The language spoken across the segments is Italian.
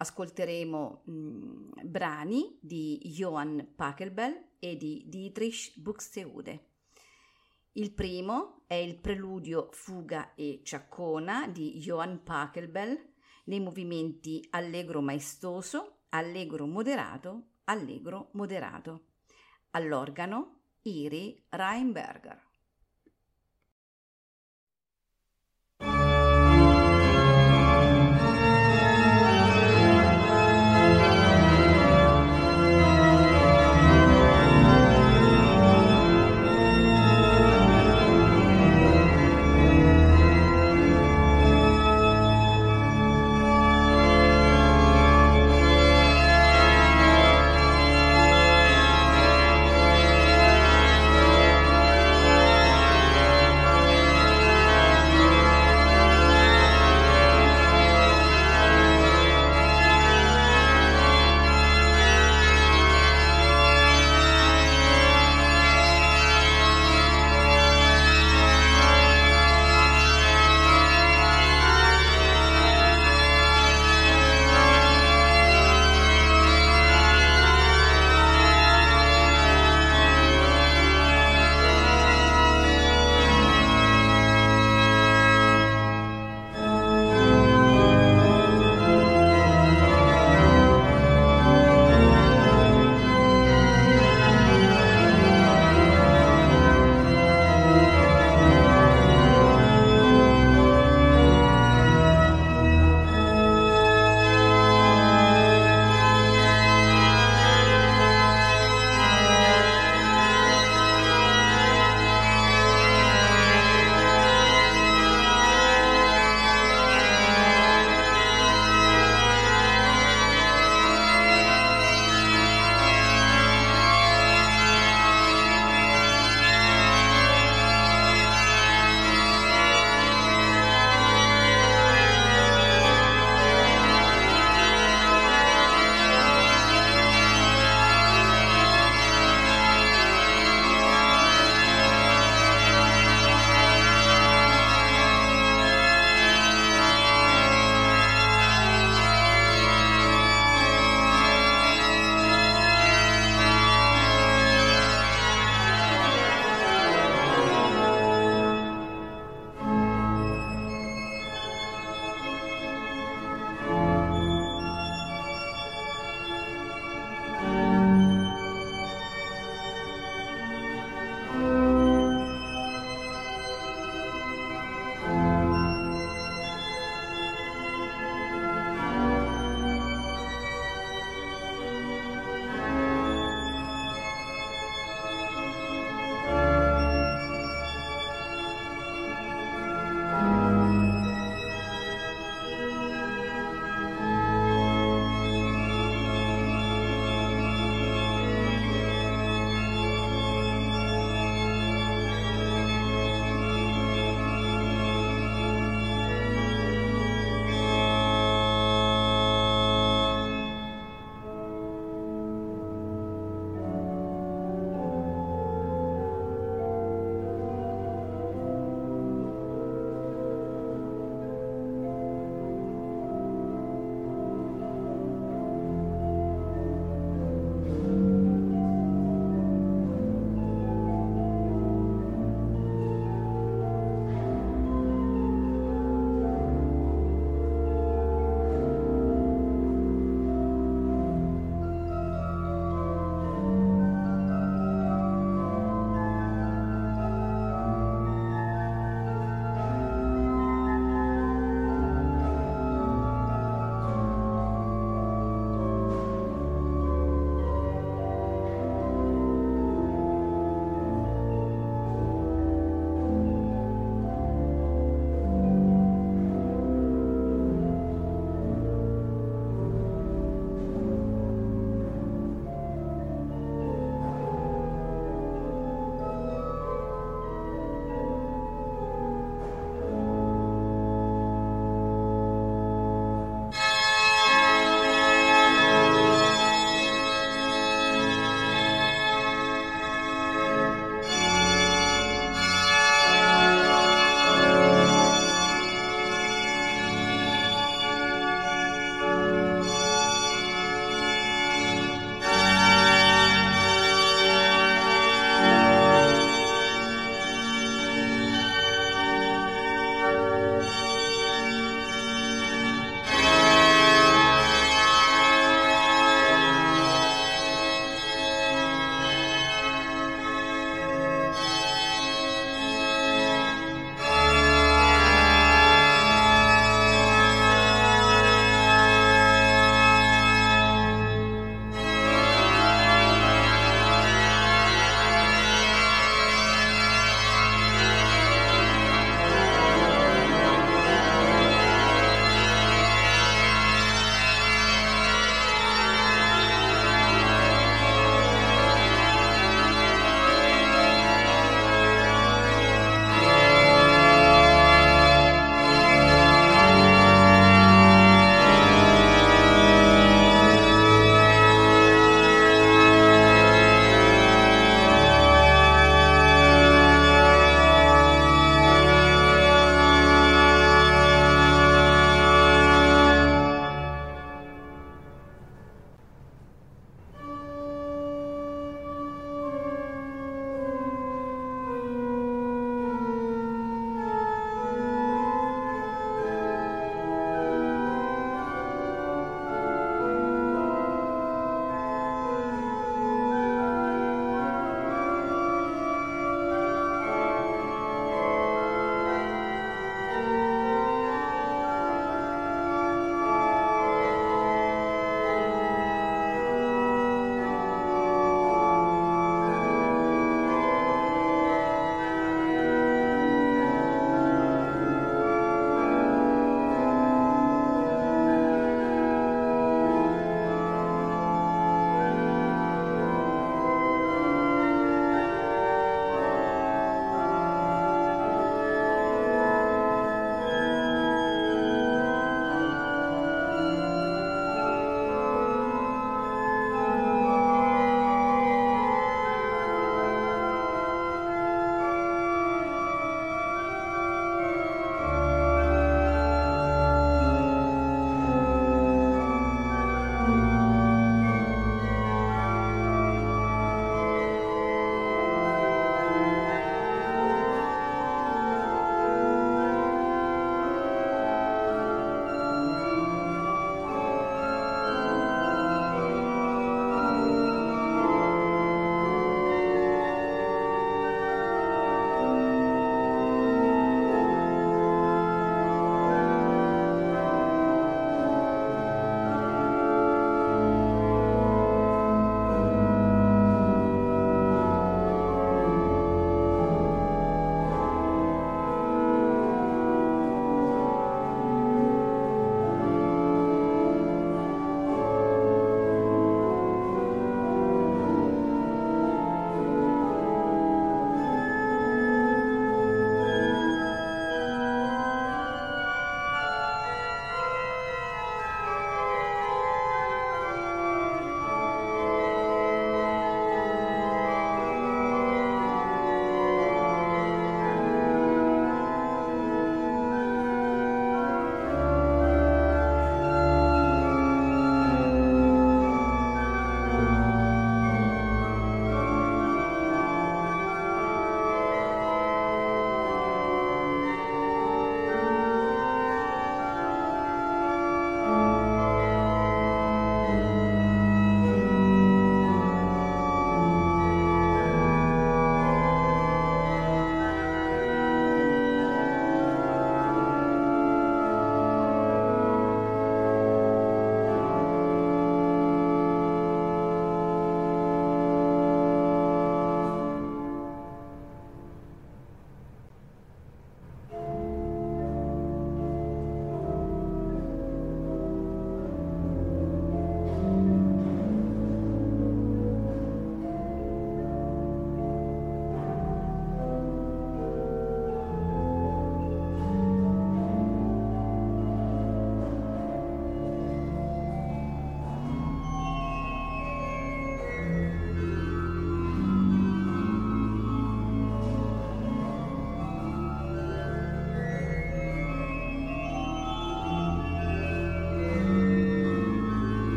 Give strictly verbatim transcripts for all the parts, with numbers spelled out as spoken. Ascolteremo mh, brani di Johann Pachelbel e di Dietrich Buxtehude. Il primo è il preludio Fuga e Ciaccona di Johann Pachelbel nei movimenti Allegro maestoso, Allegro moderato, Allegro moderato. All'organo Jiri Reinberger.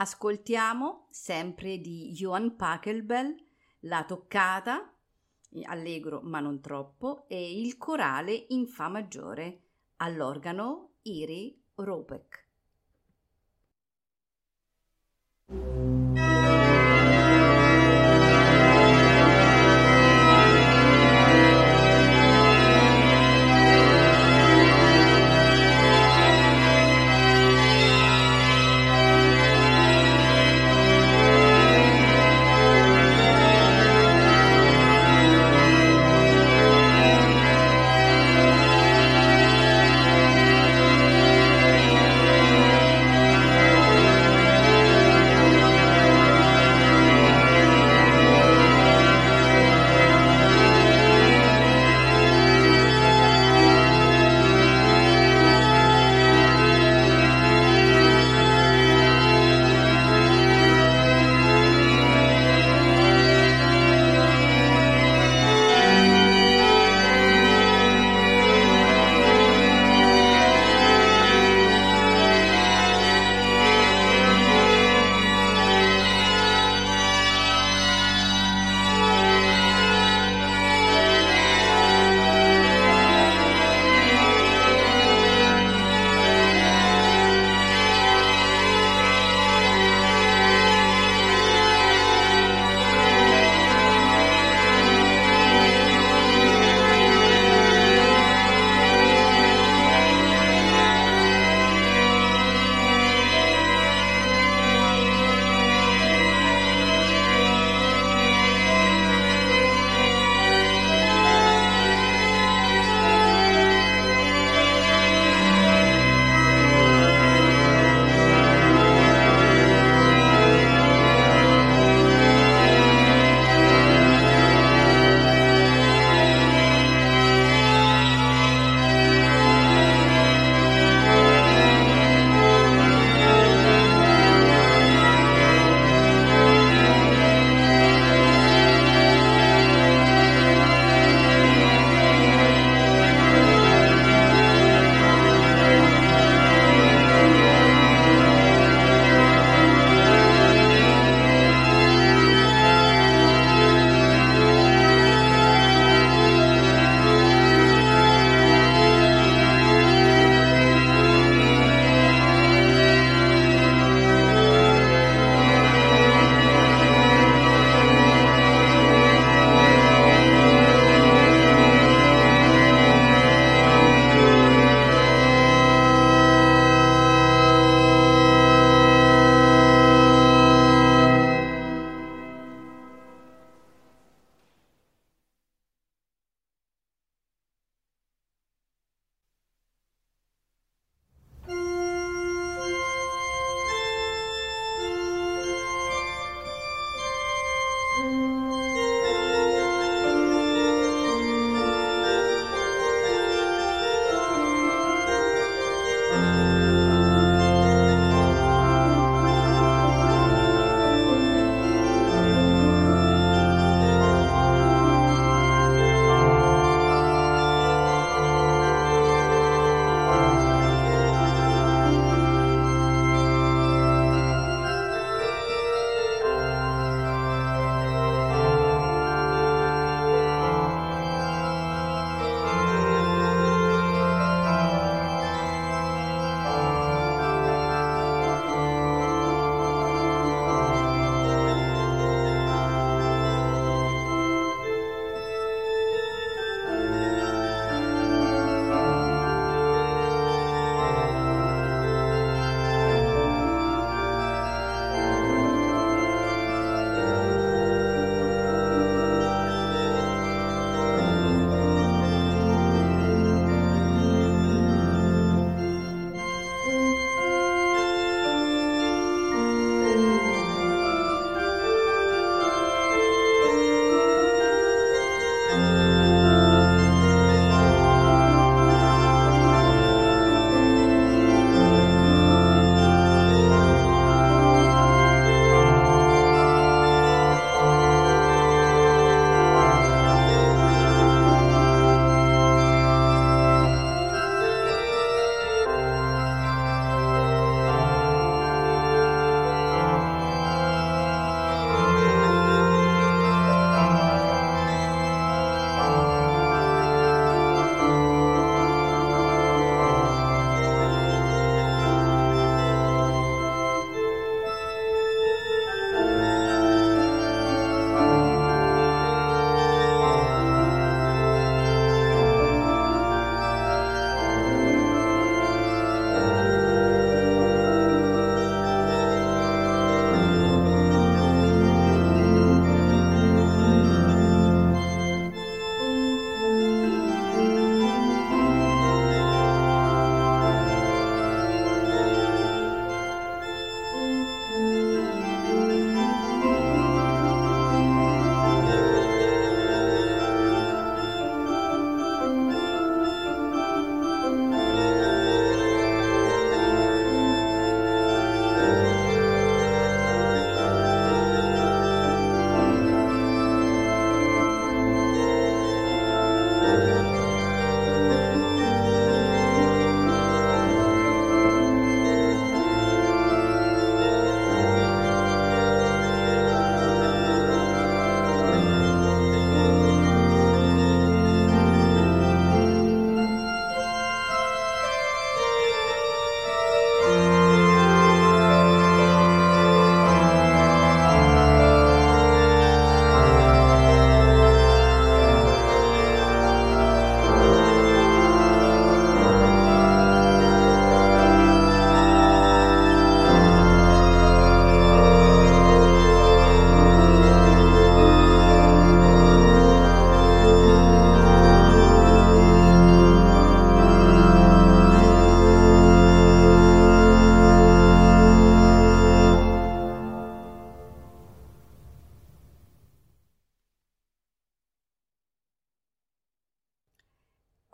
Ascoltiamo sempre di Johann Pachelbel la toccata, allegro ma non troppo, e il corale in Fa maggiore, all'organo Jiri Ropek.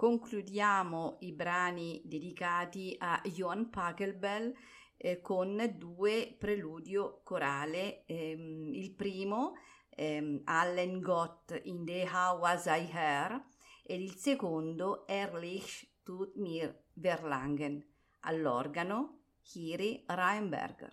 Concludiamo i brani dedicati a Johann Pachelbel eh, con due preludio corale. Ehm, il primo, ehm, Allein Gott in der Höh sei Ehr, ed il secondo, Herzlich tut mir verlangen, all'organo Jiri Reinberger.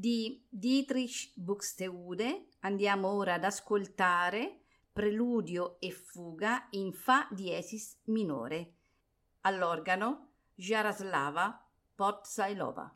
di Dietrich Buxtehude. Andiamo ora ad ascoltare Preludio e fuga in Fa diesis minore. All'organo Jaroslava Potmesilova.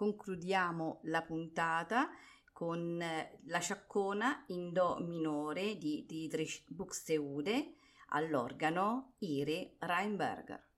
concludiamo la puntata con la sciaccona in do minore di Dietrich Buxtehude all'organo Jiri Reinberger.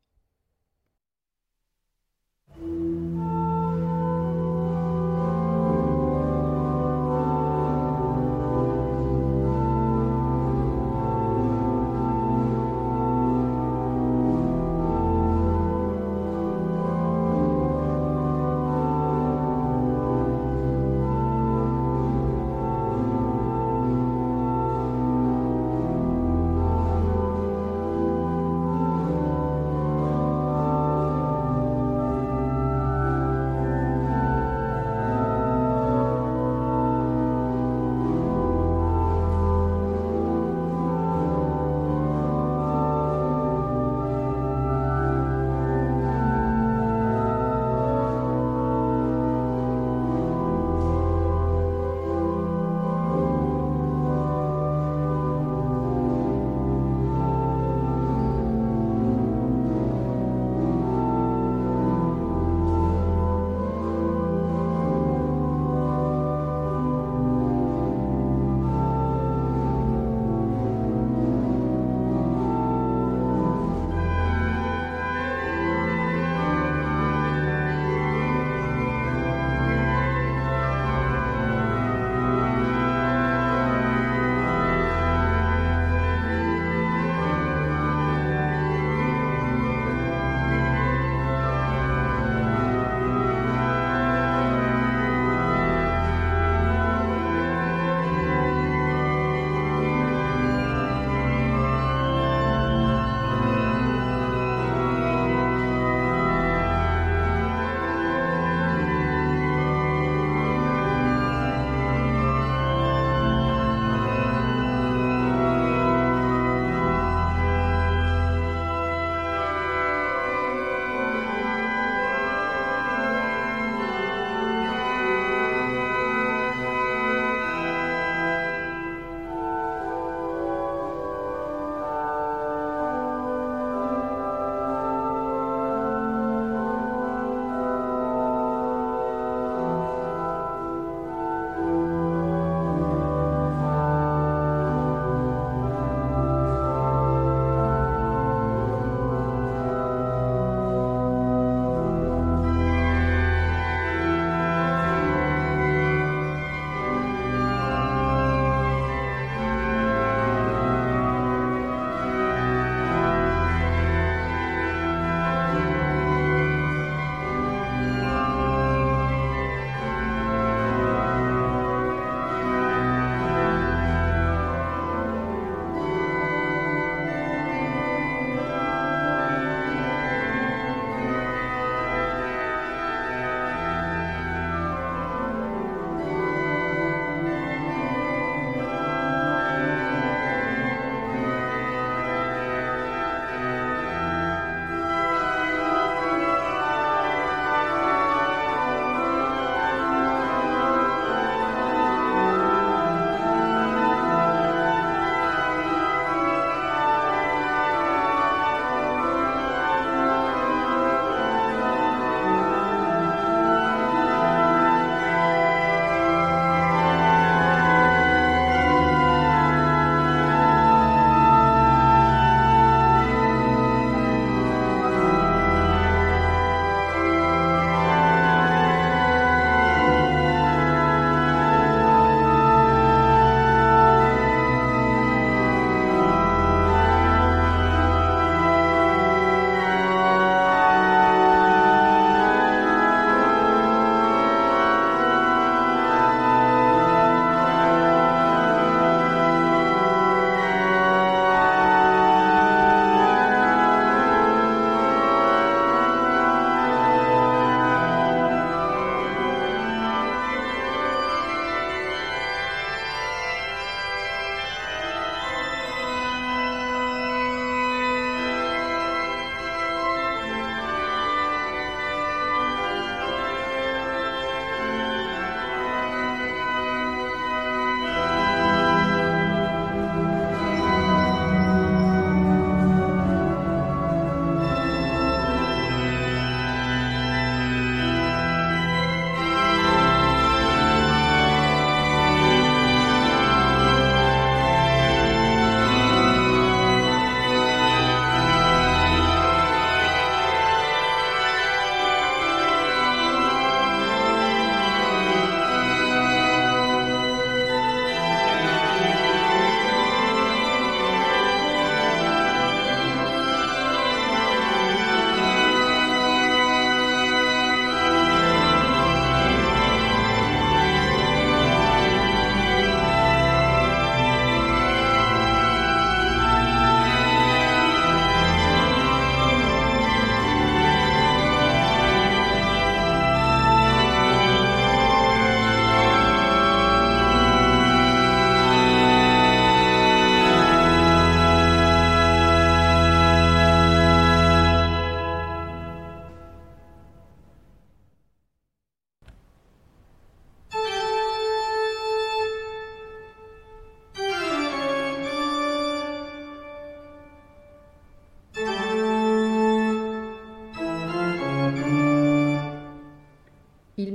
Il